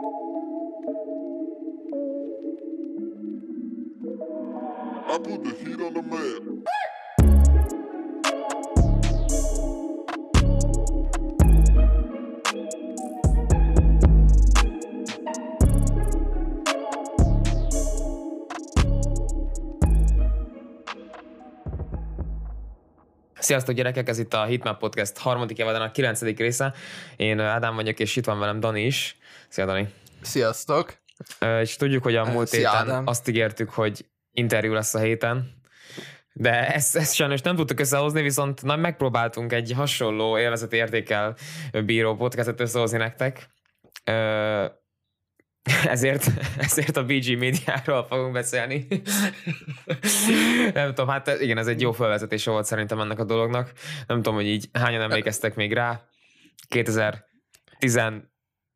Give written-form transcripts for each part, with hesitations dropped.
I put the heat on the man. Sziasztok gyerekek, ez itt a Hitmap Podcast harmadik évadának 9. része. Én Ádám vagyok, és itt van velem Dani is. Szia Dani! Sziasztok! És tudjuk, hogy a múlt héten azt ígértük, hogy interjú lesz a héten, de ezt sajnos nem tudtuk összehozni, viszont na, megpróbáltunk egy hasonló élvezeti értékkel bíró podcastet összehozni nektek. Ezért a BG Mediáról fogunk beszélni. Nem tudom, hát igen, ez egy jó felvezetés volt szerintem ennek a dolognak. Nem tudom, hogy így hányan emlékeztek még rá. 2010...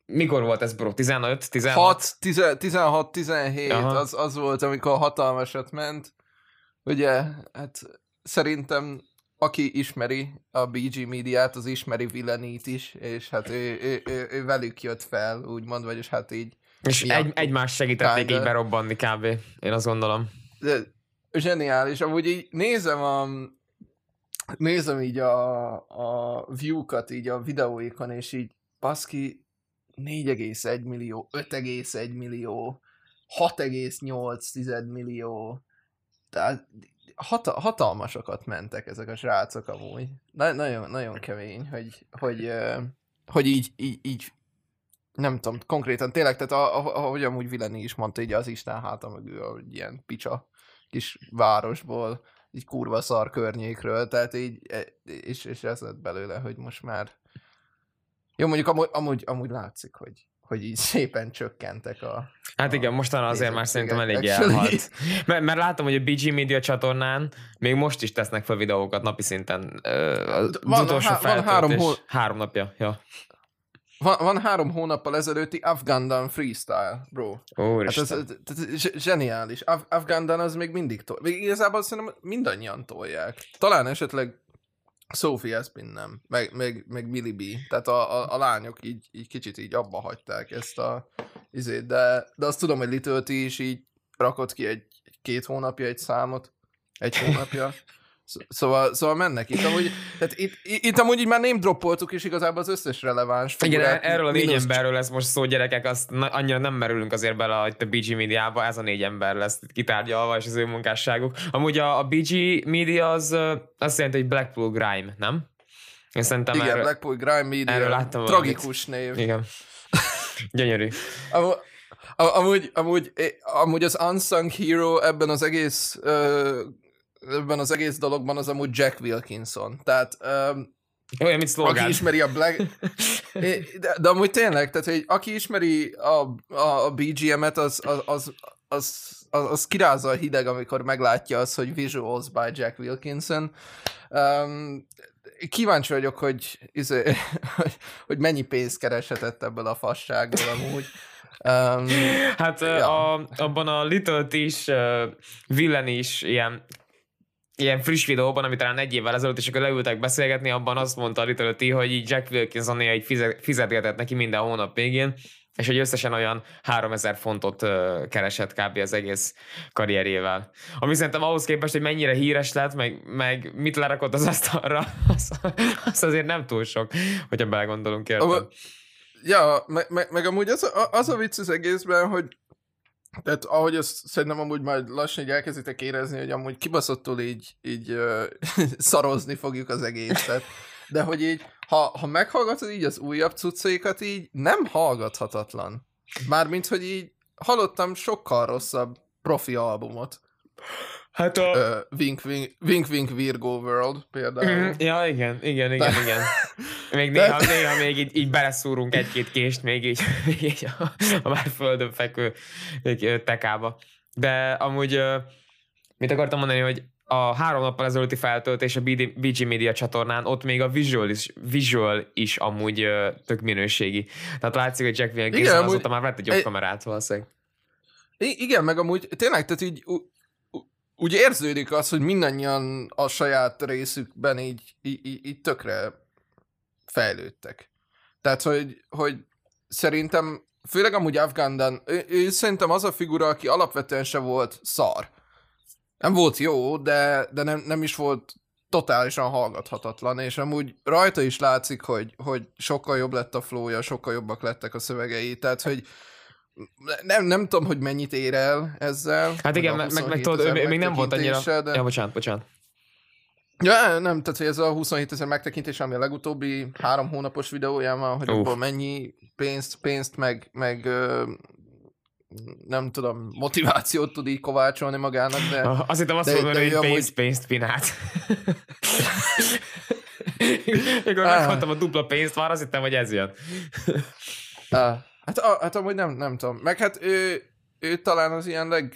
Mikor volt ez, bro? 15? 16? 16-17, az volt, amikor hatalmasat ment. Ugye, hát szerintem aki ismeri a BG Mediát, az ismeri Vilanit is, és hát ő velük jött fel, úgymond, vagyis hát így. És egymást segítették így berobbanni kb. Én azt gondolom. De zseniális. Amúgy így nézem így a view-kat így a videóikon, és így baszki, 4,1 millió, 5,1 millió, 6,8 millió. Tehát hatalmasokat mentek ezek a srácok amúgy. Nagyon, nagyon kemény, hogy így nem tudom, konkrétan tényleg, tehát ahogy amúgy Vilani is mondta, így az Isten háta mögül, ilyen picsa kis városból, így kurva szar környékről, tehát így, és ez lett belőle, hogy most már jó, mondjuk amúgy látszik, hogy így szépen csökkentek a... Hát igen, mostanában azért már szerintem elég elhalt. Mert látom, hogy a BG Media csatornán még most is tesznek fel videókat napi szinten. Az utolsó feltöltés három napja. Ja. Van 3 hónappal ezelőtti Afghan Dan freestyle, bro. Úristen. Hát ez zseniális. Afghan Dan az még mindig még igazából szerintem mindannyian tolják. Talán esetleg Sophie Aspin nem, meg Millie B. Tehát a lányok így kicsit így abba hagyták ezt a izét, de azt tudom, hogy Little T is így rakott ki két hónapja egy számot, egy hónapja. Szóval mennek itt, amúgy, tehát itt amúgy így már name droppoltuk, és igazából az összes releváns figurát. Igen, erről a 4 emberről lesz most szó, gyerekek, azt annyira nem merülünk azért bele a BG Mediába, ez a 4 ember lesz kitárgyalva, és az ő munkásságuk. Amúgy a BG Media azt jelenti, hogy Blackpool grime, nem? Én szerintem igen, Blackpool grime media, tragikus név. Igen, gyönyörű. Amúgy az unsung hero ebben az egész dologban az amúgy Jack Wilkinson. Tehát, olyan, mint szlogán. Aki ismeri a de amúgy tényleg, tehát, hogy aki ismeri a BGM-et, az kirázza a hideg, amikor meglátja az, hogy Visuals by Jack Wilkinson. Kíváncsi vagyok, hogy mennyi pénzt kereshetett ebből a fasságból amúgy. Hát ja. Abban a Little T is, Vilani is ilyen friss videóban, amit talán 1 évvel ezelőtt, és akkor leültek beszélgetni, abban azt mondta a Little T, hogy így Jack Wilkinson így fizetgetett neki minden hónap végén, és hogy összesen olyan 3000 fontot keresett kb. Az egész karrierjével. Ami szerintem ahhoz képest, hogy mennyire híres lett, meg mit lerakott az asztalra, az azért nem túl sok, hogyha belegondolunk, érted. Ja, meg amúgy az a vicc az egészben, hogy tehát ahogy azt szerintem amúgy majd lassan így elkezditek érezni, hogy amúgy kibaszottul így szarozni fogjuk az egészet. De hogy így, ha meghallgatod így az újabb cuccaikat, így nem hallgathatatlan. Mármint, hogy így hallottam sokkal rosszabb profi albumot. Hát a... Wink Wink Virgo World például. Ja, igen. igen. Még néha még így beleszúrunk 1-2 kést, még így a már földön fekvő tekába. De amúgy mit akartam mondani, hogy a 3 nappal ezelőtti feltöltés a BG Media csatornán, ott még a visual is amúgy tök minőségi. Tehát látszik, hogy Jack Wilkinson azóta már vett egy jobb kamerát valószínűleg. Igen, meg amúgy tényleg, tehát így... Úgy érződik az, hogy mindannyian a saját részükben így tökre fejlődtek. Tehát, hogy szerintem Főleg amúgy Afghan Dan, ő szerintem az a figura, aki alapvetően se volt szar. Nem volt jó, de nem is volt totálisan hallgathatatlan, és amúgy rajta is látszik, hogy sokkal jobb lett a flója, sokkal jobbak lettek a szövegei, tehát hogy nem tudom, hogy mennyit ér el ezzel. Hát igen, meg tudod, ő még nem volt annyira... De... Ja, bocsánat. Ja, nem, tehát ez a 27 000 megtekintés, ami a legutóbbi 3 hónapos videóján van, hogy abból mennyi pénzt meg nem tudom, motivációt tud így kovácsolni magának, de... Azt hittem azt mondani, hogy pénzt pinált. Mikor meghattam a dupla pénzt, már azt hittem, hogy ez jön. Hát amúgy nem tudom. Meg hát ő talán az ilyen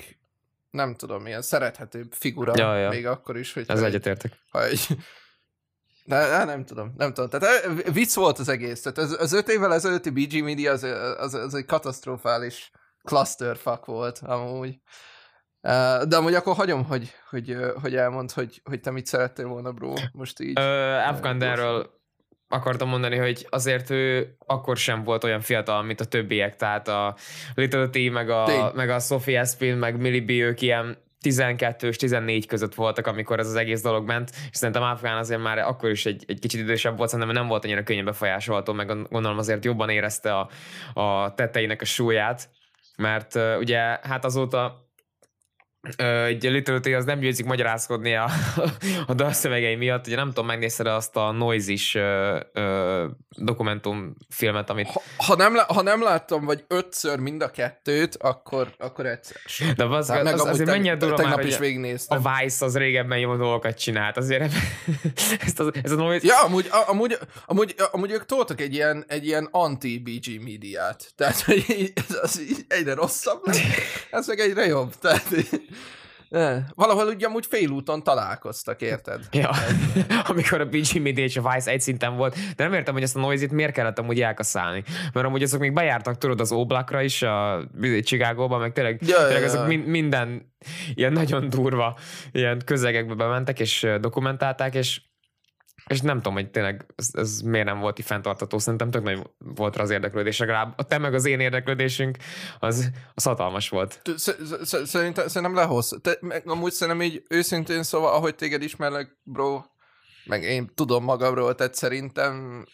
ilyen szerethetőbb figura, ja. Még akkor is, hogy... Ez egyetértek. Nem tudom. Tehát vicc volt az egész. Tehát az 5 évvel ezelőtti BG Media az egy katasztrofális clusterfuck volt amúgy. De amúgy akkor hagyom, hogy elmondd, hogy te mit szerettél volna, bro, most így. Afghan Danről akartam mondani, hogy azért ő akkor sem volt olyan fiatal, mint a többiek, tehát a Little T, meg a Sophie Aspin, meg Millie B, ők ilyen 12 és 14 között voltak, amikor ez az egész dolog ment, és szerintem Afghan azért már akkor is egy kicsit idősebb volt, szerintem nem volt annyira könnyen befolyásolható, meg gondolom azért jobban érezte a tetteinek a súlyát, mert ugye hát azóta egy Little T az nem győzik magyarázkodni a dalszövegei miatt, ugye nem tudom, megnézted azt a Noisey-s dokumentumfilmet, amit... Ha nem láttam, vagy 5-ször mind a 2-t, akkor egyszer. De azért mennyire durva már, tegnap is végignéztem. A Vice az régebben jó dolgokat csinált, azért ez a Noisey... Ja, amúgy ők toltak egy ilyen anti-BG médiát, tehát ez egyre rosszabb, ez meg egyre jobb, tehát... Valahol ugye amúgy félúton találkoztak, érted? Ja, amikor a BG Media és a Vice egy szinten volt, de nem értem, hogy ezt a Noisey-t miért kellett amúgy elkaszálni, mert amúgy azok még bejártak, tudod, az Oblakra is, a Chicagóban, meg tényleg azok minden ilyen nagyon durva ilyen közegekbe bementek és dokumentálták, és nem tudom, hogy tényleg ez miért nem volt így fenntartható, szerintem tök nagy volt rá az érdeklődés, legalább a te meg az én érdeklődésünk, az hatalmas volt. Szerintem lehoz. Amúgy szerintem így őszintén szóval, ahogy téged ismerlek, bro, meg én tudom magamról, tehát szerintem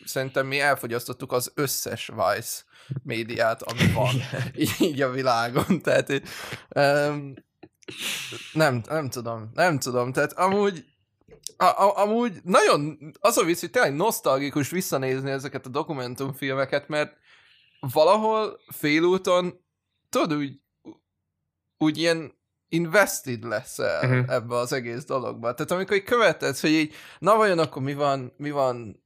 mi elfogyasztottuk az összes Vice médiát, ami van így a világon, tehát nem tudom, tehát amúgy amúgy nagyon az a vicc, hogy tényleg nosztalgikus visszanézni ezeket a dokumentumfilmeket, mert valahol félúton tudod, úgy ilyen invested leszel ebbe az egész dologba. Tehát amikor így követed, hogy így, na vajon akkor mi van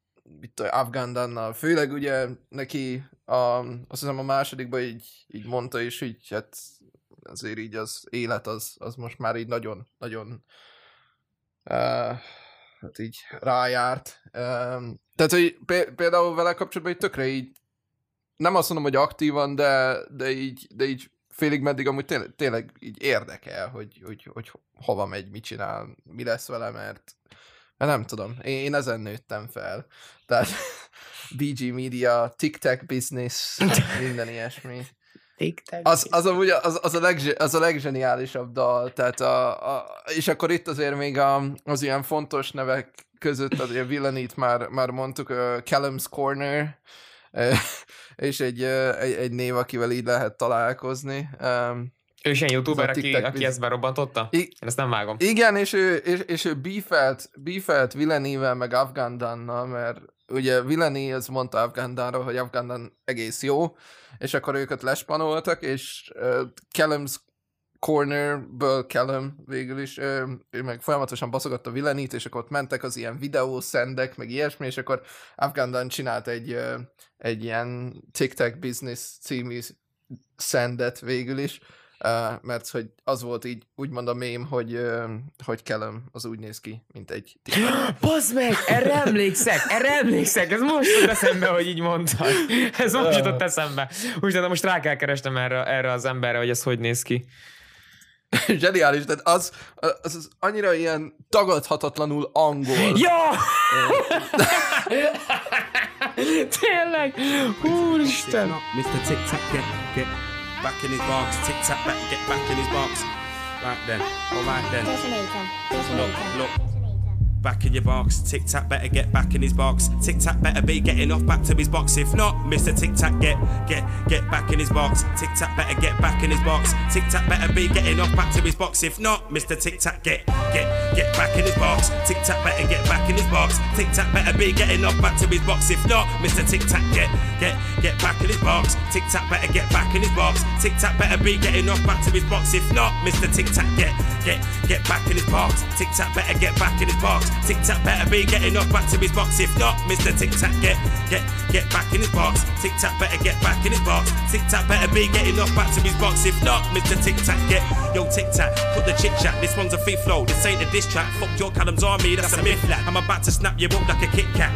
Afghan Dannal, főleg ugye neki azt hiszem a másodikban így mondta is, hogy hát azért így az élet az most már így nagyon, nagyon hát így rájárt. Tehát, hogy például vele kapcsolatban így tökre így, nem azt mondom, hogy aktívan, de így félig meddig amúgy tényleg így érdekel, hogy hova megy, mit csinál, mi lesz vele, mert nem tudom, én ezen nőttem fel. Tehát BG Media, TikTok Business, minden ilyesmi. Az a leggeniálisabb dal, tehát és akkor itt azért még az ilyen fontos nevek között, azért Vilanit már mondtuk, Callum's Corner, és egy név, akivel így lehet találkozni. Ő is ilyen youtuber, aki ezt berobbantotta? Én ezt nem vágom. Igen, és ő beefelt Vilanivel, meg Afghan Dannal, mert ugye Vilani az mondta Afghan Danról, hogy Afghan Dan egész jó, és akkor őket lespanoltak, és Callum's Cornerből Callum végül is, ő meg folyamatosan baszogatta Vilanit, és akkor ott mentek az ilyen videószendek, meg ilyesmi, és akkor Afghan Dan csinált egy ilyen TikTok Business című szendet végül is, mert hogy az volt így, úgymond a mém, hogy Callum az úgy néz ki, mint egy TikTok. Baszd meg! Erre emlékszek! Ez most jutott eszembe, hogy így mondtad. Ez most jutott eszembe. Úgyhogy most rá kell keresnem erre az emberre, hogy ez hogy néz ki. Zseniális, tehát az annyira ilyen tagadhatatlanul angol. Ja! Tényleg! Úristen! Mr. Tic-Tac, get back in his box. Tic-Tac, get back in his box. Right then, all right then. Look. Back in your box, Tic-Tac better get back in his box. Tic-Tac better be getting off back to his box. If not, Mr. Tic-Tac get back in his box. Tic-Tac better get back in his box. Tic-Tac better be getting off back to his box. If not, Mr. Tic-Tac get back in his box. Tic-Tac better get back in his box. Tic-Tac better be getting off back to his box. If not, Mr. Tic-Tac get back in his box. Tic-Tac better get back in his box. Tic-Tac better be getting off back to his box. If not, Mr. Tic-Tac get back in his box. Tic-Tac better get back in his box. Tic-Tac better be getting off back to his box. If not, Mr. Tic-Tac get back in his box. Tic-Tac better get back in his box. Tic-Tac better be getting off back to his box. If not, Mr. Tic-Tac get. Yo, Tic-Tac, put the chit-chat. This one's a free flow. This ain't a diss track. Fuck your Callum's army, that's a myth lad. I'm about to snap you up like a Kit Kat.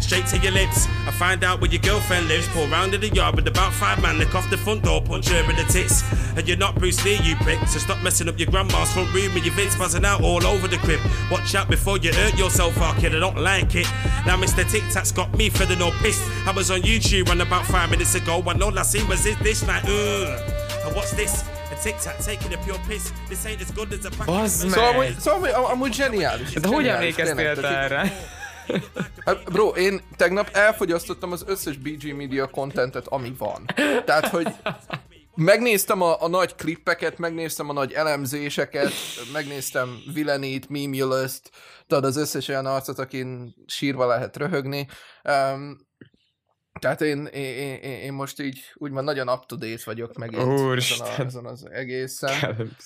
Straight to your lips, I find out where your girlfriend lives. Pull round in the yard with about 5 man. Lick off the front door, punch her in the tits. And you're not Bruce Lee, you prick. So stop messing up your grandma's front room with your bits buzzing out all over the crib. Watch out before you hurt yourself, our kid, I don't like it. Now Mr. Tic-Tac's got me feeling all pissed. I was on YouTube and about 5 minutes ago and all I seen was this like, and what's this? Amúgy zseniális. De hogy emlékeztél erre? Bro, én tegnap elfogyasztottam az összes BG Media contentet, ami van. Tehát, hogy megnéztem a nagy klippeket, megnéztem a nagy elemzéseket, megnéztem Vilanit, Mimulust, tehát az összes olyan arcot, akin sírva lehet röhögni. Tehát én most így úgymond nagyon up-to-date vagyok megint ezen az egészen.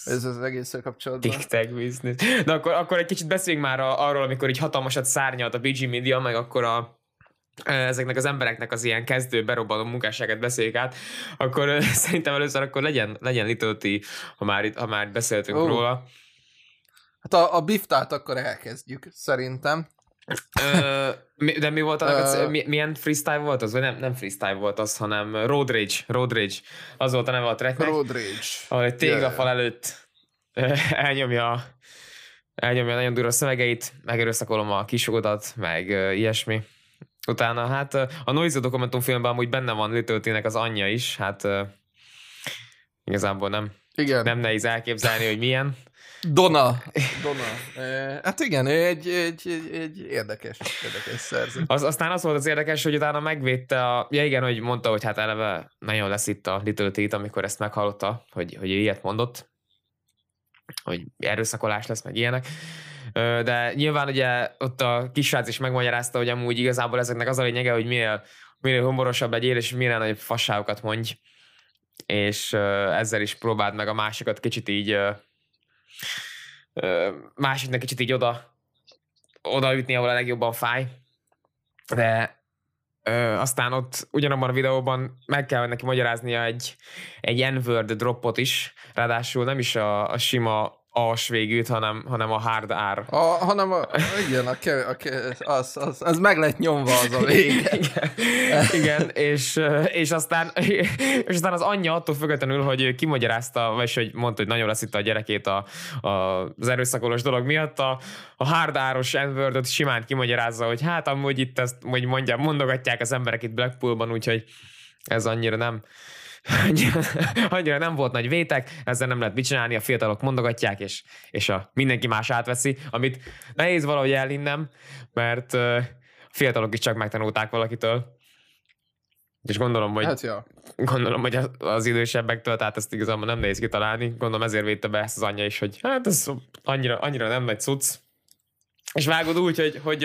Ez az egészen kapcsolatban. TikTok business. Na akkor egy kicsit beszéljünk már arról, amikor így hatalmasat szárnyalt a BG Media, meg akkor ezeknek az embereknek az ilyen kezdő berobbanó munkásságát beszéljük át. Akkor szerintem először akkor legyen Little T, ha már beszéltünk róla. Hát a biftát akkor elkezdjük, szerintem. De mi volt annak, milyen freestyle volt az? Vagy nem freestyle volt az, hanem Road Rage. Az volt a neve a tracknek. Road Rage. Ahol egy téglafal előtt elnyomja nagyon durva szövegeit, megerőszakolom a kisogodat, meg ilyesmi. Utána hát a Noisey dokumentumfilmben amúgy benne van Little T-nek az anyja is, hát igazából nem. Igen. Nem nehéz elképzelni, hogy milyen. Donna. Hát igen, ő egy érdekes szerző. Aztán az volt az érdekes, hogy utána megvédte hogy mondta, hogy hát eleve nagyon lesz itt a Little T, amikor ezt meghallotta, hogy ilyet mondott, hogy erőszakolás lesz, meg ilyenek. De nyilván ugye ott a kisrác is megmagyarázta, hogy amúgy igazából ezeknek az a lényege, hogy minél humorosabb legyél, és minél nagyobb fasságokat mondj, és ezzel is próbáld meg a másikat kicsit így másiknak kicsit így odaütni, ahol a legjobban fáj, de aztán ott ugyanabban a videóban meg kell neki magyaráznia egy N-word droppot is, ráadásul nem is a sima A-s végűt, hanem a hard R. Az meg lett nyomva az a vége. Igen, és aztán az anyja attól függetlenül, hogy kimagyarázta, vagyis hogy mondta, hogy nagyon lesz itt a gyerekét az erőszakolós dolog miatt, a hard R-os N-wordot simán kimagyarázza, hogy hát amúgy itt ezt mondogatják az emberek itt Blackpoolban, úgyhogy ez annyira nem volt nagy vétek, ezzel nem lehet mit csinálni, a fiatalok mondogatják, és mindenki más átveszi, amit nehéz valahogy elhinnem, mert a fiatalok is csak megtanulták valakitől. És gondolom, hogy az idősebbektől, tehát ezt igazából nem nehéz kitalálni, gondolom ezért védte be ezt az anyja is, hogy hát ez annyira nem nagy cucc. És vágod úgy, hogy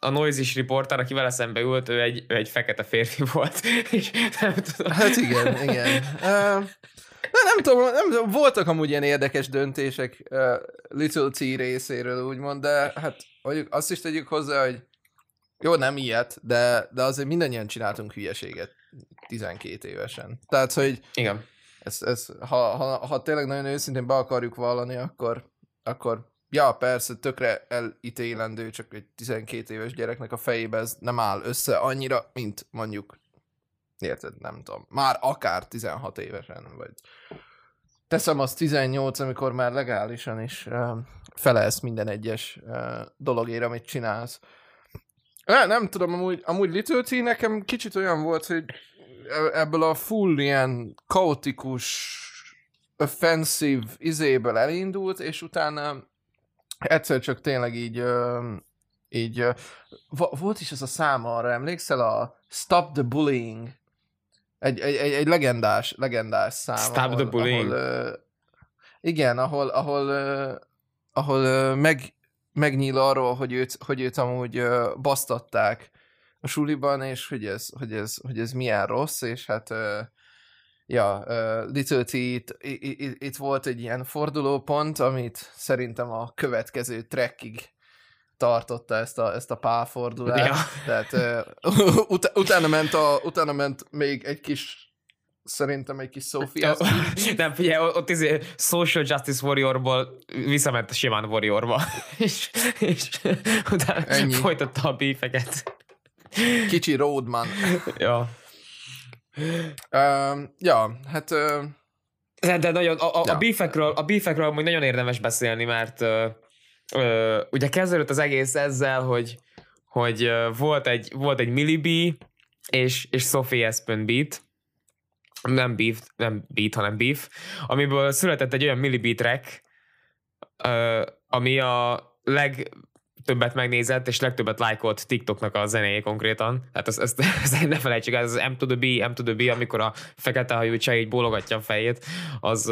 a Noisey riporter, aki vele szembe ült, ő egy fekete férfi volt. És nem tudom. Hát igen. Nem tudom, voltak amúgy ilyen érdekes döntések Little T részéről, úgymond, de hát azt is tegyük hozzá, hogy jó, nem ilyet, de azért mindannyian csináltunk hülyeséget 12 évesen. Tehát, hogy igen. Ez, ha tényleg nagyon őszintén be akarjuk vallani, akkor ja, persze, tökre elítélendő, csak egy 12 éves gyereknek a fejébe ez nem áll össze annyira, mint mondjuk, érted, nem tudom, már akár 16 évesen vagy. teszem azt 18, amikor már legálisan is felelsz minden egyes dologért, amit csinálsz. Nem tudom, amúgy Little T nekem kicsit olyan volt, hogy ebből a full ilyen kaotikus, offensive izéből elindult, és utána egyszer csak tényleg így volt is ez a száma, arra emlékszel? A Stop the Bullying. Egy legendás szám. Stop the Bullying. Ahol megnyíl arról, hogy őt amúgy basztatták a suliban, és hogy ez milyen rossz, és hát Little T itt volt egy ilyen fordulópont, amit szerintem a következő trackig tartotta ezt a pálfordulást. Ja. Tehát utána ment még egy kis, szerintem egy kis Sophie Aspin. Nem, figyelj, ott Social Justice Warriorból visszament simán Warriorba, és utána ennyi. Folytatta a bífeket. Kicsi Roadman. Ja. Hát... De nagyon, a bífekről amúgy nagyon érdemes beszélni, mert ugye kezdődött az egész ezzel, hogy volt egy Millie B és Sophie Aspin beat, nem beef, amiből született egy olyan Millie B track, ami a legtöbbet megnézett és legtöbbet lájkolt TikToknak a zenéje konkrétan. Hát ezt ne felejtsük, ez az M to the B, amikor a fekete hajú csaj így bólogatja a fejét, az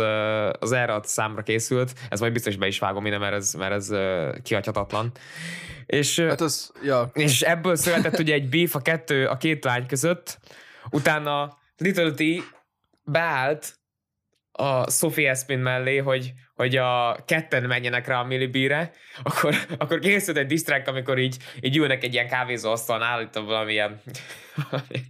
erre a számra készült. Ez majd biztos be is vágom innen, mert ez kihagyhatatlan. És ebből született ugye egy beef a két lány között, utána Little T beállt a Sophie Aspin mellé, hogy a ketten menjenek rá a Millie B-re, akkor készült egy diss track, amikor így ülnek egy ilyen kávézóasztalnál, itt valamilyen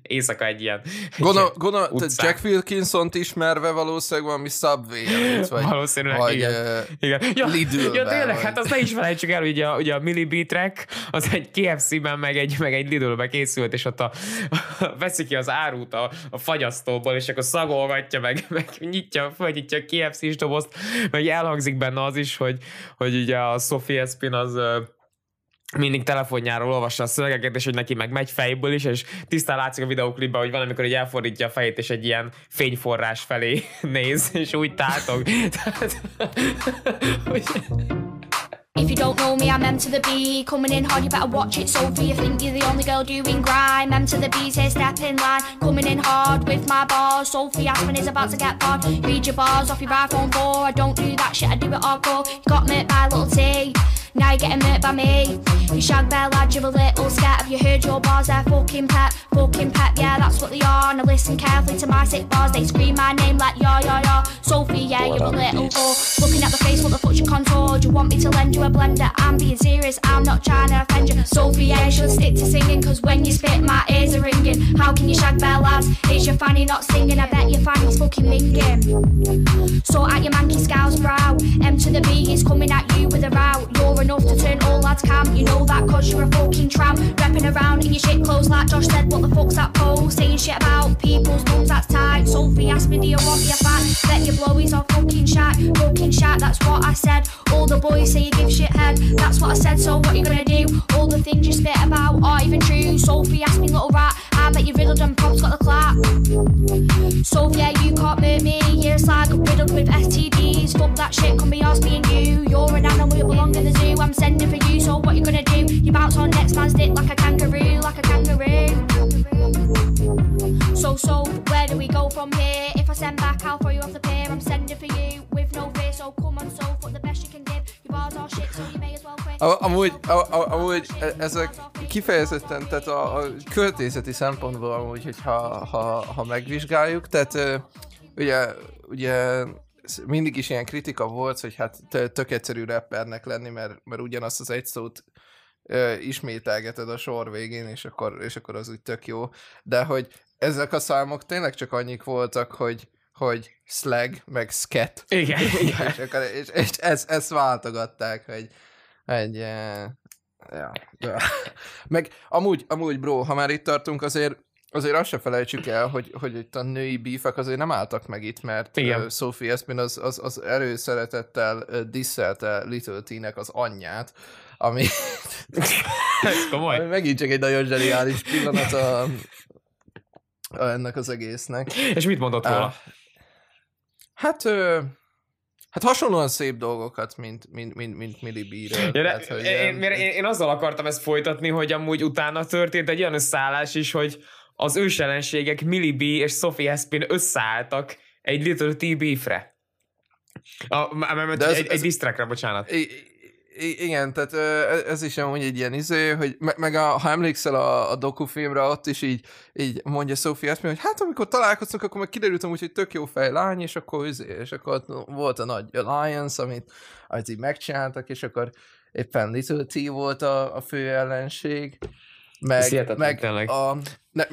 éjszaka egy ilyen utcán. Jack Wilkinsont ismerve valószínűleg valami Subway-t, vagy valószínűleg vagy, igen. Ja, tényleg, vagy. Hát azt ne is felejtsük el, ugye a Millie B track, az egy KFC-ben, meg egy Lidl-be készült, és ott veszi ki az árut a fagyasztóból, és akkor szagolgatja, meg nyitja a KFC-s dobozt, meg elhangzik benne az is, hogy ugye a Sophie Aspin az mindig telefonjáról olvassa a szövegeket, és hogy neki meg megy fejből is, és tisztán látszik a videóklipben, hogy van, amikor így elfordítja a fejét, és egy ilyen fényforrás felé néz, és úgy tátog. If you don't know me, I'm M to the B, coming in hard, you better watch it, Sophie, you think you're the only girl doing grime, M to the B's here, step in line, coming in hard with my bars, Sophie Aspin is about to get barred, read your bars off your iPhone 4, I don't do that shit, I do it hardcore, you got murked by Little T, now you're getting murked by me, you shag bear lad, you're a little scat, have you heard your bars, they're fucking pep, yeah, that's what they are, now listen carefully to my sick bars, they scream my name like yo, Sophie, yeah, you're a little whore, looking at the face, what the fuck's your contour, do you want me to lend you a blender, I'm being serious, I'm not trying to offend you, Sophie, yeah, she'll stick to singing, cause when you spit my ears are ringing, how can you shag bear lads, is your fanny not singing, I bet your fanny's fucking minging, sort out your manky scowl's brow, M to the B is coming at you with a row, you're enough to turn all lads camp, you know that cause you're a fucking tramp, repping around in your shit clothes like Josh said, what the fuck's that pose, saying shit about people's mums, that's tight, Sophie Aspin, do you want your fat, bet your blowies are fucking shite, that's what I said, all the boys say you give shit head, that's what I said, so what you gonna do, all the things you spit about aren't even true, Sophie Aspin, little rat, I bet you riddled and Pop's got the clap, Sophie, yeah, you can't murk me, you're a slag riddled with STDs, fuck that shit, come be ours being you, you're an animal, you belong in the zoo, I'm sending for you, so what you gonna do, you bounce on next man's dick like a kangaroo, so, where do we go from here, if I send back, I'll throw you off the pier, I'm sending for you, with no fear, so come on, so, put the best you can give, your bars are shit, so you may as well quit. Amúgy ezek kifejezetten, tehát a költészeti szempontból amúgy, hogyha megvizsgáljuk, tehát ugye mindig is ilyen kritika volt, hogy hát tök egyszerű rappernek lenni, mert ugyanazt az egy szót ismételgeted a sor végén, és akkor az úgy tök jó. De hogy ezek a számok tényleg csak annyik voltak, hogy slag, meg sket. Igen. És ezt váltogatták, hogy ja. Meg amúgy, bro, ha már itt tartunk, azért Azért azt se felejtsük el, hogy itt a női bífek azért nem álltak meg itt, mert Sophie Aspin az erőszeretettel disszelte Little T-nek az anyját, ami, ami megint csak egy nagyon zseniális pillanat ennek az egésznek. És mit mondott róla? Hát hasonlóan szép dolgokat, mint Millie B-ről. Ja, hát, én azzal akartam ezt folytatni, hogy amúgy utána történt egy olyan összeállás is, hogy az ősellenségek Millie B és Sophie Aspin összeálltak egy Little T beefre. Egy disztrekre, bocsánat. Igen, tehát ez is amúgy egy ilyen izé, hogy meg ha emlékszel a dokufilmre, ott is így mondja Sophie Aspin, hogy hát amikor találkoztunk, akkor meg kiderültem úgy, hogy tök jó fej lány, és akkor ott volt a nagy alliance, amit így megcsináltak, és akkor éppen Little T volt a fő ellenség. Meg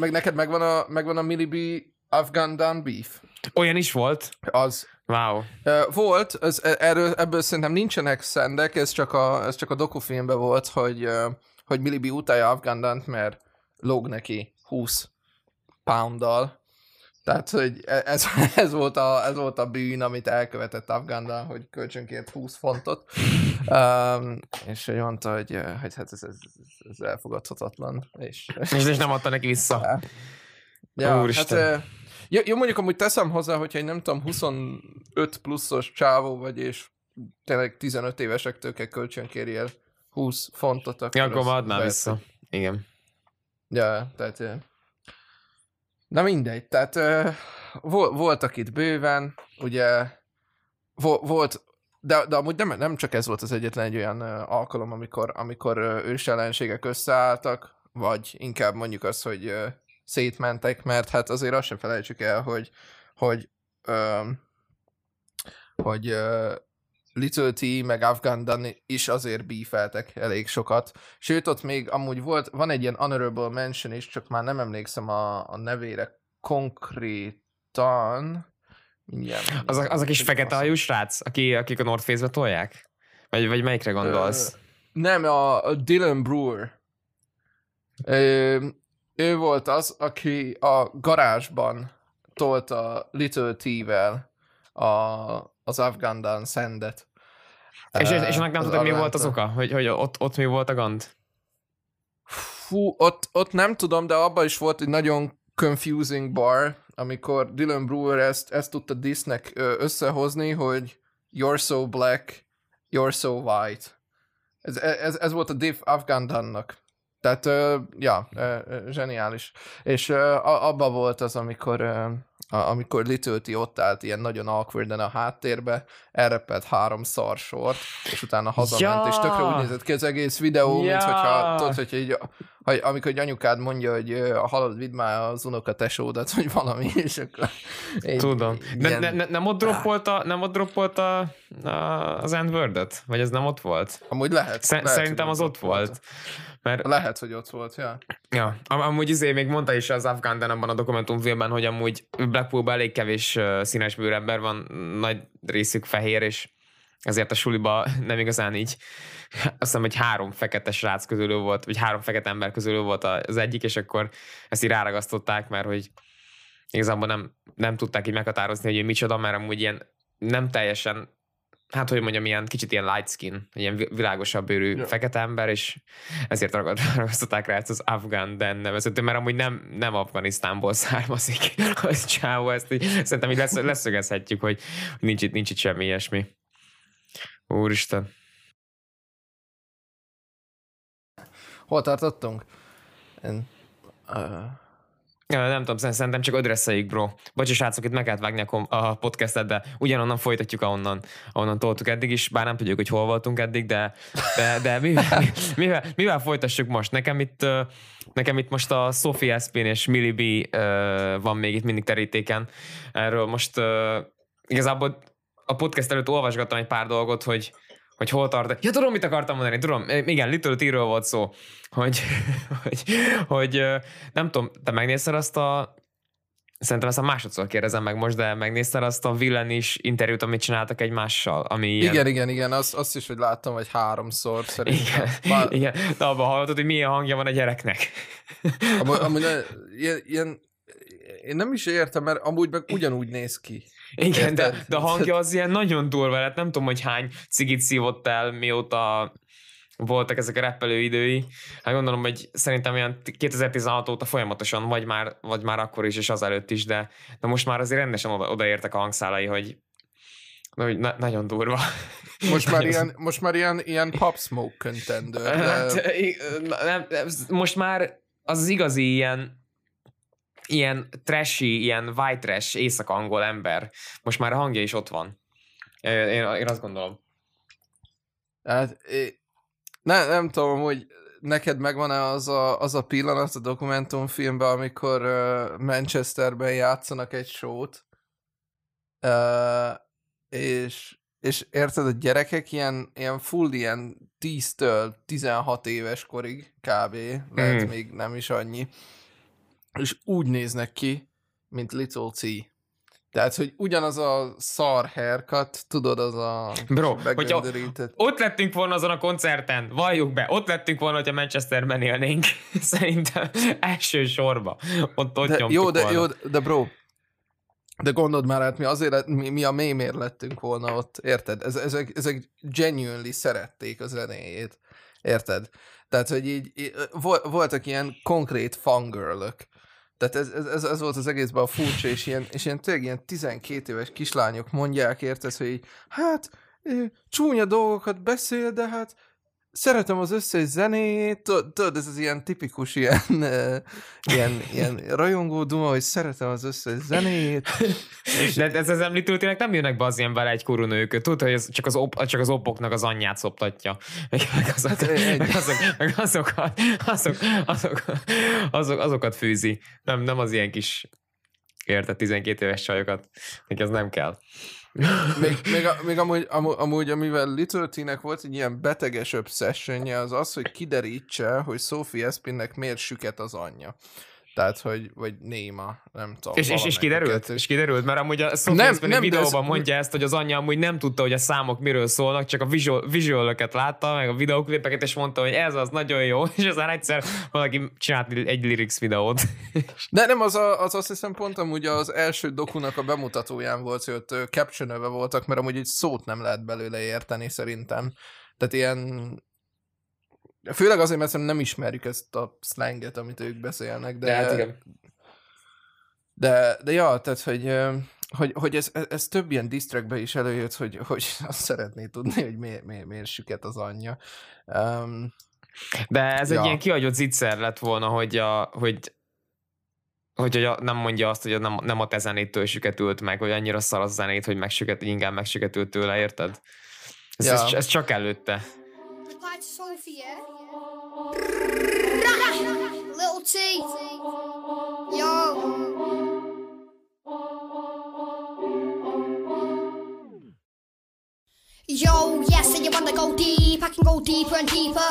neked megvan a Millie B Afghan Dan beef. Olyan is volt? Az. Wow. Volt, ebből szerintem nincsenek szendek, ez csak a dokufilmben volt, hogy Millie B utálja Afghan Dan-t, mert lóg neki 20 pounddal. Tehát, hogy ez volt a bűn, amit elkövetett Afghan Dan, hogy kölcsönkért 20 fontot. És ő mondta, hogy hát ez elfogadhatatlan. És nem adta neki vissza. Ja, úristen. Hát, jó, mondjuk amúgy teszem hozzá, hogyha egy nem tudom, 25 pluszos csávó vagy, és tényleg 15 évesektől kell kölcsönkérjél 20 fontot. Akkor már adnál vissza. Igen. Ja, tehát... Na mindegy, tehát voltak itt bőven, ugye volt, de amúgy nem csak ez volt az egyetlen egy olyan alkalom, amikor ősellenségek összeálltak, vagy inkább mondjuk az, hogy szétmentek, mert hát azért azt sem felejtsük el, hogy Little T meg Afghan Dan is azért bífeltek elég sokat. Sőt, ott még amúgy van egy ilyen honorable mention is, csak már nem emlékszem a nevére konkrétan. Az a kis fekete hajú srác, akik a North Face-be tolják? Vagy melyikre gondolsz? Nem, a Dylan Brewer. Ő volt az, aki a garázsban tolta Little T-vel az Afghan Dan szendet. És annak nem tudom, mi volt az oka? Hogy ott mi volt a gond? Fú, ott nem tudom, de abban is volt egy nagyon confusing bar, amikor Dylan Brewer ezt tudta Disney-nek összehozni, hogy you're so black, you're so white. Ez volt a div Afghan Dan-nak. Tehát, zseniális. És abba volt az, amikor Little T ott állt ilyen nagyon awkwarden a háttérbe, elrepelt 3 sort, és utána hazament, és tökre úgy nézett ki az egész videó, minthogyha, tudod, hogy így, amikor egy anyukád mondja, hogy halad, vidd már az unokatesódat, vagy valami, és akkor... Tudom. Ilyen... Nem ott droppolta az N-word-et? Vagy ez nem ott volt? Amúgy lehet. Szerintem az ott volt. Mert... Lehet, hogy ott volt, ja. Ja. Amúgy még mondta is az Afghan Dan abban a dokumentumfilmben, hogy amúgy Blackpoolban elég kevés színesbőrű ember van, nagy részük fehér, és ezért a suliba nem igazán így. Azt hiszem, hogy 3 fekete srác közülő volt, vagy 3 fekete ember közülő volt az egyik, és akkor ezt így ráragasztották, mert hogy igazából nem tudták így meghatározni, hogy ő micsoda, mert amúgy ilyen nem teljesen, hát hogy mondjam, ilyen kicsit ilyen light skin, ilyen világosabb bőrű fekete ember, és ezért ragasztották rá ezt az Afghan Dan nevezető, mert amúgy nem Afganisztánból származik az csávó, ezt így, szerintem így leszögezhetjük, hogy nincs itt semmi ilyesmi. Úristen. Hol tartottunk? Ja, nem tudom, szerintem csak ödresszeljük, bro. Bocsi, srácok, itt meg kellett vágni a podcastet, de ugyanonnan folytatjuk, ahonnan toltuk eddig is, bár nem tudjuk, hogy hol voltunk eddig, de mivel folytassuk most? Nekem itt most a Sophie Aspin és Millie B van még itt mindig terítéken. Erről most igazából a podcast előtt olvasgattam egy pár dolgot, hogy hol tart... Ja, tudom, mit akartam mondani, tudom. Igen, Little T-ről volt szó, hogy nem tudom, te megnézted azt a Szerintem ezt a másodszor kérdezem meg most, de megnézted azt a Villanis interjút, amit csináltak egymással? Ami ilyen... Igen, azt is, hogy láttam, vagy háromszor szerintem. Igen. De abban hallottad, hogy milyen hangja van a gyereknek. Amúgy ilyen... Én nem is értem, mert amúgy meg ugyanúgy néz ki. Igen, de a hangja az ilyen nagyon durva lett. Nem tudom, hogy hány cigit szívott el, mióta voltak ezek a rappelő idői. Hát gondolom, hogy szerintem olyan 2016 óta folyamatosan, vagy már akkor is, és azelőtt is, de most már azért rendesen odaértek a hangszálai, hogy nagyon durva. Most már ilyen Pop Smoke contender. De... Hát, most már az igazi ilyen trashy, ilyen white trash észak-angol ember. Most már a hangja is ott van. Én azt gondolom. Hát, nem tudom, hogy neked megvan-e az a pillanat a dokumentumfilmben, amikor Manchesterben játszanak egy showt, és érted, a gyerekek ilyen full ilyen 10-től 16 éves korig kb. Lehet még nem is annyi. És úgy néznek ki, mint Little T. Tehát, hogy ugyanaz a szar haircut, tudod, az a... Bro, hogyha ott lettünk volna azon a koncerten, valljuk be, ott lettünk volna, hogyha Manchesterben élnénk, szerintem elsősorban. Ott nyomtuk volna. Jó, de bro, de gondold már, hát mi azért, mi a mémért lettünk volna ott, érted? Ezek genuinely szerették a zenéjét, érted? Tehát, hogy így voltak ilyen konkrét fangirlök. Tehát ez volt az egészben a furcsa, és ilyen tényleg ilyen 12 éves kislányok mondják, érted, hogy így, hát csúnya dolgokat beszél, de hát szeretem az összes zenét, tudod, ez az ilyen tipikus ilyen rajongó duma, hogy szeretem az összes zenét. De ez az említőtének nem jönnek be az ilyen vele egykorú nők. Tudod, hogy ez csak az opoknak az anyját szoptatja. Azokat fűzi. Nem az ilyen kis érted 12 éves csajokat. Neki az nem kell. Még amúgy, amivel Little T-nek volt egy ilyen beteges obsessionje, az, hogy kiderítse, hogy Sophie Aspinnek miért süket az anyja. Tehát, hogy vagy néma, nem tudom. És kiderült, mert amúgy a Sophie Aspin videóban mondja ezt, hogy az anyja amúgy nem tudta, hogy a számok miről szólnak, csak a visual-öket látta, meg a videóklipeket, és mondta, hogy ez az nagyon jó, és aztán egyszer valaki csinált egy lyrics videót. De nem, az azt hiszem pont amúgy az első dokunak a bemutatóján volt, hogy ott captionölve voltak, mert amúgy egy szót nem lehet belőle érteni szerintem. Tehát ilyen... Főleg azért, mert nem ismerjük ezt a slanget, amit ők beszélnek, de ja, tehát, hogy ez több ilyen disztrekbe is előjött, hogy azt szeretné tudni, hogy miért süket az anyja. De ez egy ilyen kihagyott zicser lett volna, hogy nem mondja azt, hogy nem a te zenétől süketült meg, hogy annyira szar az zenét, hogy inkább megsüketült tőle, érted? Ez csak előtte. Hi, Sophia. Little T. Yo. Yo, yeah, so you wanna go deep? I can go deeper and deeper.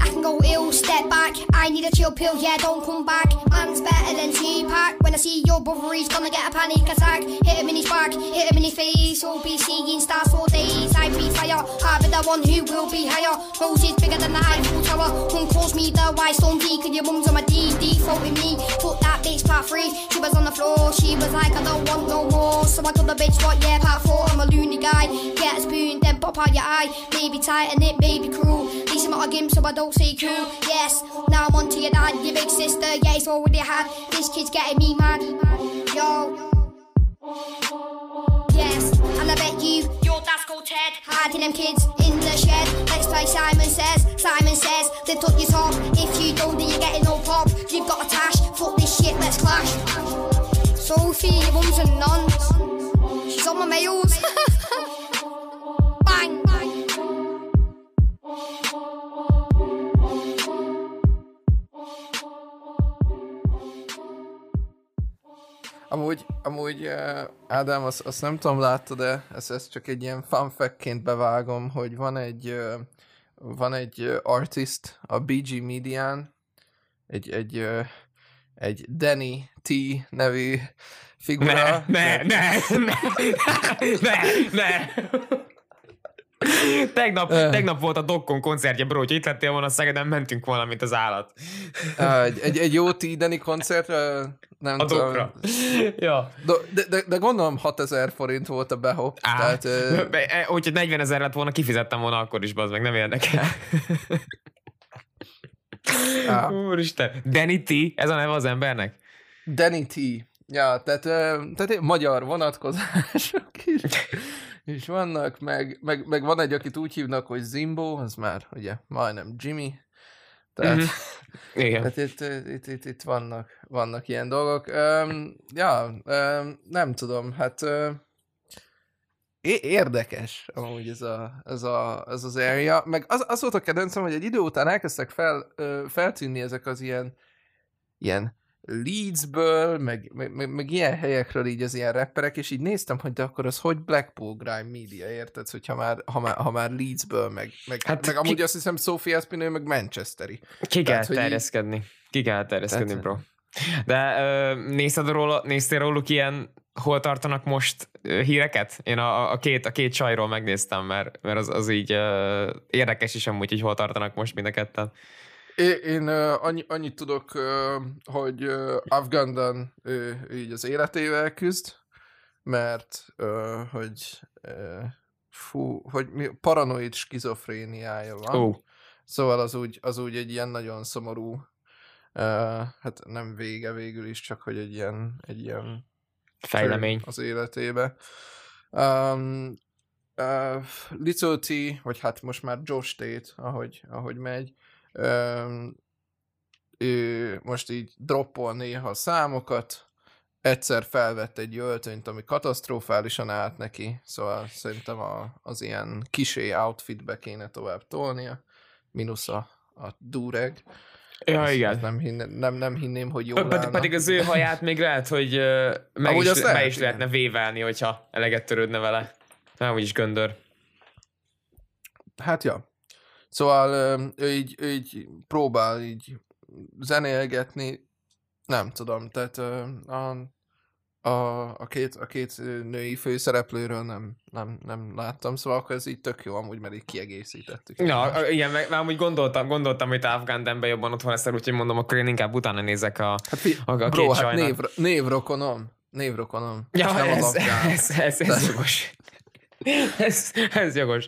I can go ill, step back. I need a chill pill, yeah, don't come back. Man's better than G-Pack. When I see your brother, he's gonna get a panic attack. Hit him in his back, hit him in his face. I'll be seeing stars for days. I breathe fire, I'll be the one who will be higher. Roses bigger than the Eiffel Tower. Come cross me, the white stone peak. And your mum's on my D, floating me. Took that bitch part 3. She was on the floor, she was like, I don't want no more. So I got the bitch, what, yeah, part 4. I'm a loony guy, get a spoon, then pop out your eye. Maybe tighten it, maybe cruel. At least I'm not a gimp, so I don't say cool. Yes, now I'm onto your dad, your big sister. Yeah, it's already had. This kid's getting me mad. Yo. Yes, and I bet your dad's called Ted. Hiding them kids in the shed. Let's play Simon Says. Simon Says, lift up your top. If you don't, then you're getting no pop. You've got a tash. Fuck this shit, let's clash. Sophie, your mum's a nun. She's on my mails. Bang, bang. Amúgy Ádám, azt nem tudom, láttad, de ezt csak egy ilyen fun fact-ként bevágom, hogy van egy artist a BG Medián, egy egy Denny T nevű figura. Ne. Tegnap volt a Dokkon koncertje, bro, hogyha itt lettél volna Szegeden, mentünk volna, mint az állat. Egy jó T-Denny koncert, nem a tudom. Dokra. Ja. De gondolom 6000 forint volt a behop. Tehát, hogyha 40 000 lett volna, kifizettem volna akkor is, bazd meg, nem érdekel. Úristen, Denny T, ez a neve az embernek? Denny T. Ja, tehát magyar vonatkozások is. És vannak, meg van egy, akit úgy hívnak, hogy Zimbo, az már ugye majdnem Jimmy. Tehát, tehát itt vannak ilyen dolgok. Nem tudom, hát érdekes amúgy ez az area. Meg az volt a kedvencem, hogy egy idő után elkezdtek feltűnni ezek az ilyen Leedsből, meg ilyen helyekről így az ilyen rapperek, és így néztem, hogy de akkor az hogy Blackpool grime media, érted, hogyha már Leedsből, meg amúgy azt hiszem Sophie Aspin, ő meg Manchesteri. Ki kell terjeszkedni, bro. De néztél róluk ilyen, hol tartanak most híreket? Én a két csajról megnéztem, mert az így érdekes is amúgy, hogy hol tartanak most mind a ketten. Én annyit tudok, hogy Afghan Dan így az életével küzd, mert paranoid skizofréniája van. Szóval az úgy egy ilyen nagyon szomorú, hát nem vége végül is, csak hogy egy ilyen fejlemény az életébe. Little T, vagy hát most már Joe State, ahogy megy, ő most így droppol néha számokat, egyszer felvett egy öltönyt, ami katasztrofálisan állt neki, szóval szerintem az ilyen kisé outfitbe kéne tovább tolnia, mínusz a dureg. Ja, igen. Nem hinném, hogy jól állna. Pedig az ő haját még lehet, hogy meg is lehetne vévelni, hogyha eleget törődne vele. Nem, úgyis göndör. Hát ja. Szóval ő így próbál így zenélgetni, nem tudom, tehát a két női főszereplőről nem láttam, szóval akkor ez így tök jó amúgy, mert így kiegészítettük. Ja, igen, meg amúgy gondoltam, hogy Afghan Danben jobban otthon leszel, úgyhogy mondom, akkor én inkább utána nézek a két csajnak. Hát névrokonom. Ja, ez jogos. Ez jogos.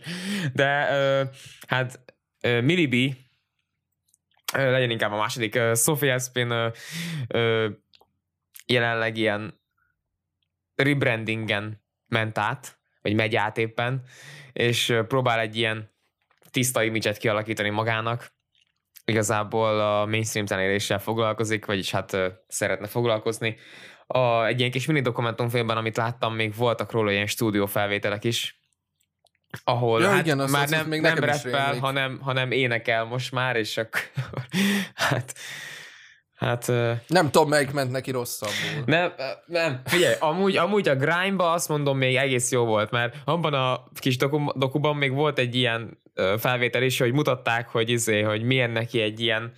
De Millie B, legyen inkább a második, Sophie Aspin jelenleg ilyen rebrandingen ment át, vagy megy át éppen, és próbál egy ilyen tiszta imidzset kialakítani magának. Igazából a mainstream zenéléssel foglalkozik, vagyis hát szeretne foglalkozni. Egy ilyen kis mini dokumentumfilmben, amit láttam, még voltak róla ilyen stúdió felvételek is, ahol már nem rappel, hanem énekel most már, és akkor hát... Nem tudom, melyik ment neki rosszabbul. Nem. Figyelj, amúgy a grime-ba azt mondom, még egész jó volt, mert abban a kis dokuban még volt egy ilyen felvétel is, hogy mutatták, hogy milyen neki egy ilyen...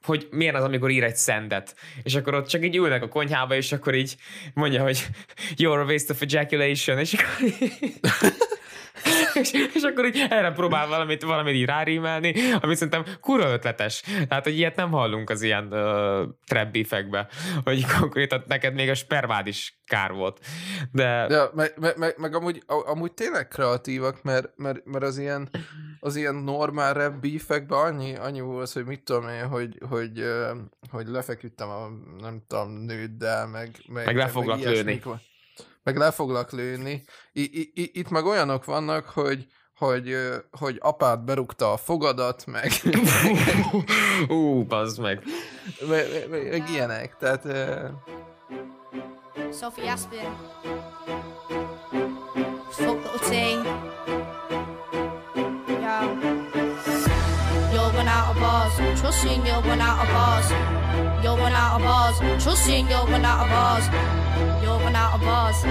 hogy milyen az, amikor ír egy szendet. És akkor ott csak így ülnek a konyhába, és akkor így mondja, hogy you're a waste of ejaculation, és akkor és akkor így erre próbál valamit így rárímelni, ami szerintem kurva ötletes. Tehát, hogy ilyet nem hallunk az ilyen trap beefekbe, hogy konkrétan neked még a spermád is kár volt. De... Ja, meg amúgy tényleg kreatívak, mert az ilyen normál rap beefekben annyi volt, hogy mit tudom én, hogy lefeküdtem a nem tudom nőddel, meg le foglak lőni. Itt meg olyanok vannak, hogy apád berúgta a fogadat, meg... Bazd meg. Meg ilyenek, tehát... Sophie Aspin. Fuck Little T. Yo. You're one out of bars. Trust in you're one out of bars. You're one out of bars. Trust in you're one out of bars. You're run out of bars,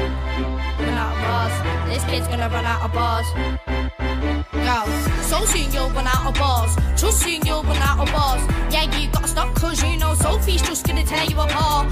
run out of bars. This kid's gonna run out of bars. Yo, so Sophie and yo run out of bars. Trust you and yo run out of bars. Yeah, you gotta stop, cause you know Sophie's just gonna tear you apart.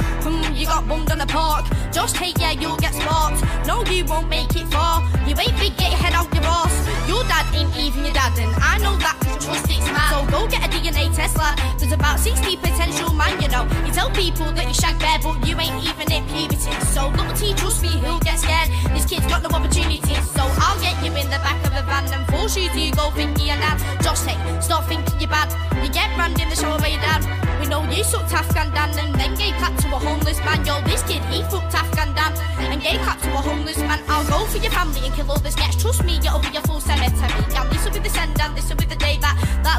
You got bummed on the park. Just hate, yeah, you'll get sparked. No, you won't make it far. You ain't big, get your head out your arse. Your dad ain't even your dad, and I know that cause trust it's mad. So go get a DNA test, lad. There's about 60 potential man, you know. You tell people that you shag bare, but you ain't even in puberty. So Little T, trust me, he'll get scared. This kid's got no opportunity. So I'll get you in the back of a van and force you to go thinking you're dad. Just hey, stop thinking you're bad. You get rammed in the shower by your dad. We know you sucked Afghan Dan and then gave clap to a homeless man. Yo, this kid, he fucked Afghan Dan and gave clap to a homeless man. I'll go for your family and kill all the sketch. Trust me, it'll be a full cemetery. And this will be the send down, this will be the day that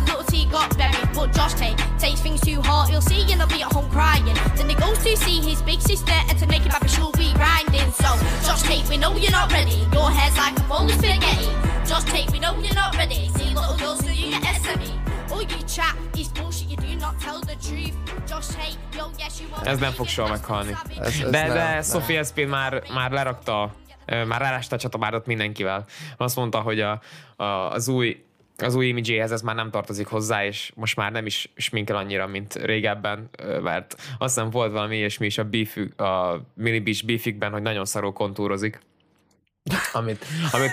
Little T got buried. But Josh Tate takes things too hard. He'll see you, he'll be at home crying. Then he goes to see his big sister and to make him happy she'll be grinding. So Josh Tate, we know you're not ready. Your hair's like a bowl of spaghetti. Josh Tate, we know you're not ready. See little girls so you get SME. Ez nem fog soha meghalni. De Sophie Aspin már lerakta, már rálásta a csatabárdot mindenkivel. Azt mondta, hogy az új imidzséhez ez már nem tartozik hozzá, és most már nem is sminkel annyira, mint régebben, mert azt hiszem volt valami ilyesmi is a Millie B beefükben, hogy nagyon szarul kontúrozik. Amit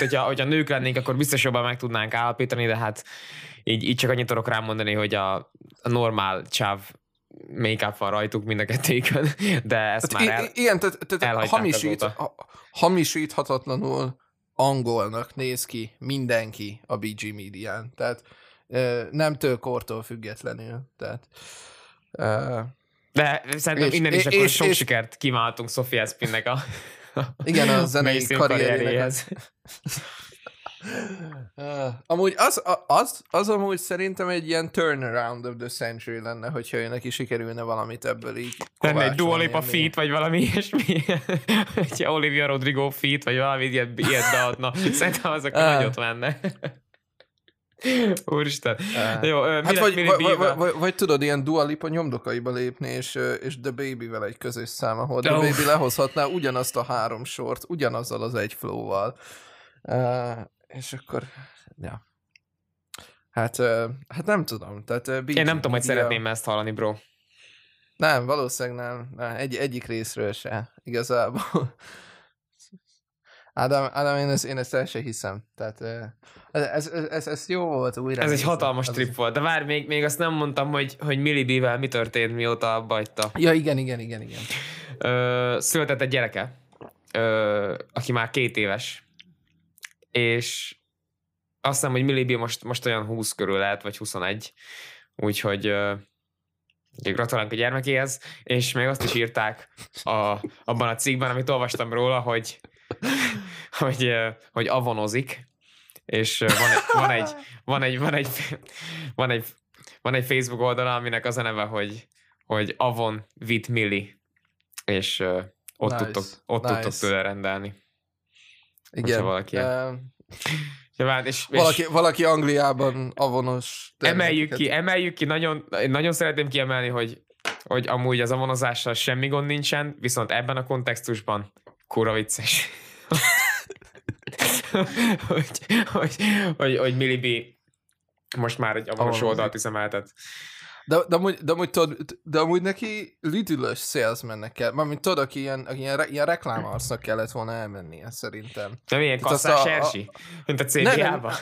hogyha nők lennénk, akkor biztos jobban meg tudnánk állapítani, de hát így csak annyit tudok rámondani, hogy a normál csáv make-up van rajtuk mind a kettőjükön, de ezt hát már igen, tehát hamisíthatatlanul angolnak néz ki mindenki a BG Medián, tehát nemtől kortól függetlenül. Tehát, de szerintem innen is akkor sok sikert kívánhatunk Sophie Aspinnek a igen, a zenei karrierjéhez. Amúgy az amúgy szerintem egy ilyen turnaround of the century lenne, hogyha ő neki sikerülne valamit ebből így kovácsolni. Lenne egy Dua Lipa feat, vagy valami ilyesmi. Hogyha Olivia Rodrigo feat, vagy valami ilyet beadna. Szerintem az akkor nagyot menne. Úristen. Jó, hát vagy tudod, ilyen Dua Lipa nyomdokaiba lépni, és The Baby-vel egy közös szám, ahol The Baby lehozhatná ugyanazt a három sort, ugyanazzal az egy flow-val. És akkor, ja. Hát nem tudom. Tehát, én nem tudom, hogy szeretném ezt hallani, bro. Nem, valószínűleg nem. Egyik részről se, igazából. Ádám, én ezt el sem hiszem. Tehát ez jó volt újra. Ez egy hatalmas trip volt, de várj, még azt nem mondtam, hogy Millie B-vel mi történt, mióta abba hagyta. Ja, igen. Született egy gyereke, aki már 2 éves, és azt hiszem, hogy Millie B most olyan 20 körül lehet, vagy 21, úgyhogy gratulálunk a gyermekéhez, és még azt is írták abban a cikkben, amit olvastam róla, hogy avonozik, és van egy Facebook oldala, aminek az a neve, hogy Avon with Millie, és ott tudtok tőle rendelni. Igen. Valaki. Javán, és valaki Angliában avonos. Emeljük ki, nagyon szeretném kiemelni, hogy amúgy az avonozással semmi gond nincsen, viszont ebben a kontextusban kurva vicces. hogy Millie B most már egy avonos oldalt üzemeltet. De amúgy neki lidülös salesmannek kell. Mármint tudod, aki ilyen reklámarcnak kellett volna elmennie, szerintem. Nem ilyen kasszás ersi? Mint a CDA-ban?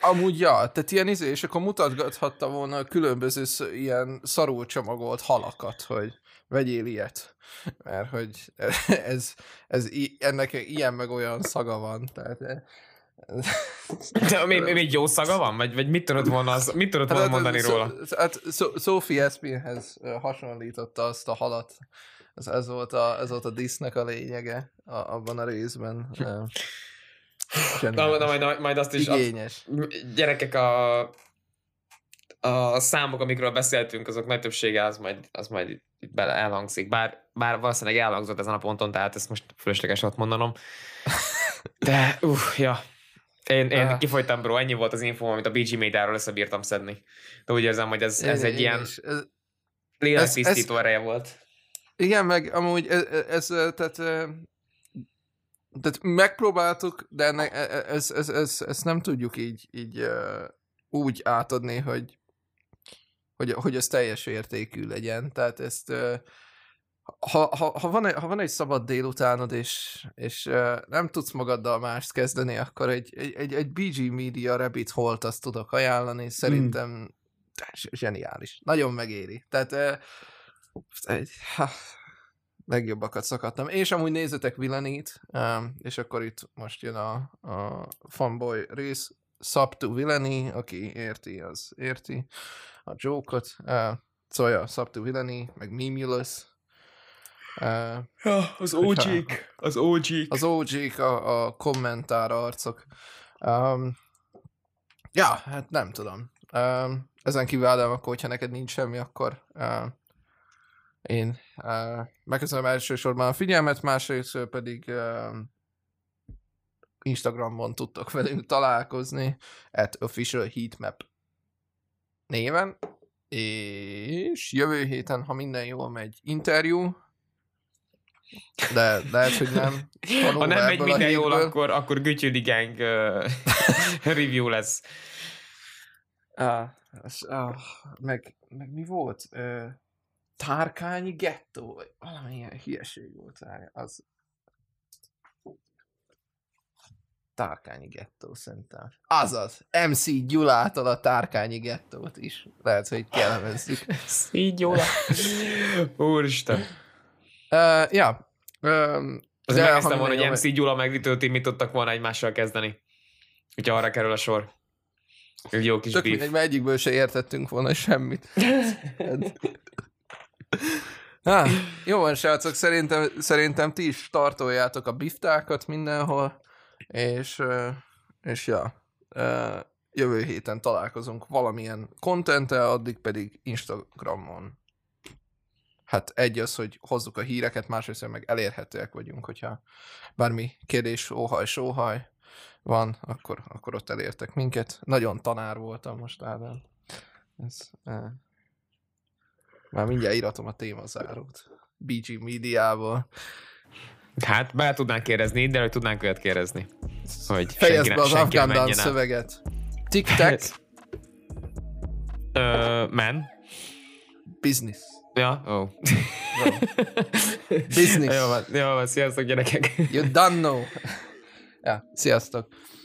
Amúgy, ja. Tehát ilyen és akkor mutatgathatta volna a különböző ilyen szarul csomagolt halakat, hogy vegyél ilyet. Mert hogy ennek ilyen meg olyan szaga van. Tehát... De még jó szaga van? Vagy mit tudod volna, mondani róla? Hát Sophie Aspinhez hasonlította azt a halat. Ez volt a disznek a lényege abban a részben. Majd azt is... Igényes. Gyerekek, a számok, amikről beszéltünk, azok nagy többsége az majd elhangzik. Bár valószínűleg elhangzott ezen a ponton, tehát ezt most fölösleges ott mondanom. De, ja... Én kifolytam, bro, ennyi volt az infóm, amit a BG Media-ról összebírtam szedni. De úgy érzem, hogy ez egy ilyen lélektisztító ereje volt. Igen, meg amúgy tehát megpróbáltuk, de ezt nem tudjuk így úgy átadni, hogy az teljes értékű legyen. Tehát ezt, ha van egy szabad délutánod, és nem tudsz magaddal mást kezdeni, akkor egy BG Media Rabbit Holt azt tudok ajánlani, szerintem zseniális. Nagyon megéri. Tehát legjobbakat szakadtam. És amúgy nézzetek Vilanit, és akkor itt most jön a fanboy rész, Sub to Vilani, aki érti, az érti a joke-ot. Szóval ja, Sub to Vilani, meg Mimulus. Az OG-k, a kommentár arcok. Ja, hát nem tudom. Ezen kívül Ádám, akkor, hogyha neked nincs semmi, akkor én megköszönöm elsősorban a figyelmet, másrészt pedig Instagramon tudtok velünk találkozni @officialheatmap néven, és jövő héten, ha minden jól megy, interjú, de lehet, hogy nem. Ha nem megy minden jól, akkor Gütyüdi Gang review lesz. Meg mi volt? Tárkányi gettó, valamilyen hülyeség volt. Az Tárkányi gettó, szerintem. Azaz, MC Gyulától a Tárkányi gettót is. Lehet, hogy kellemezzük. MC Gyula. Úristen. Ja. Azért megnéztem volna, hogy MC Gyula meg Little T mit tudtak volna egymással kezdeni. Úgyhogy arra kerül a sor. Egy jó kis beef. Tök egyikből se értettünk volna semmit. Jó van, srácok, szerintem ti is tartoljátok a biftákat mindenhol. És ja, jövő héten találkozunk valamilyen kontenttel, addig pedig Instagramon. Hát egy az, hogy hozzuk a híreket, másrészt meg elérhetőek vagyunk, hogyha bármi kérdés, óhaj-sóhaj van, akkor ott elértek minket. Nagyon tanár voltam most, Ádám. Már mindjárt íratom a témazárót. BG Mediával. Hát, bár tudnánk kérdezni, de hogy tudnánk őt kérdezni. Fejezd be az Afghan Dan szöveget. Tic-tac. Man. Business. Ja, oh. Business. Jó van, sziasztok, gyerekek. You don't know. Ja, sziasztok.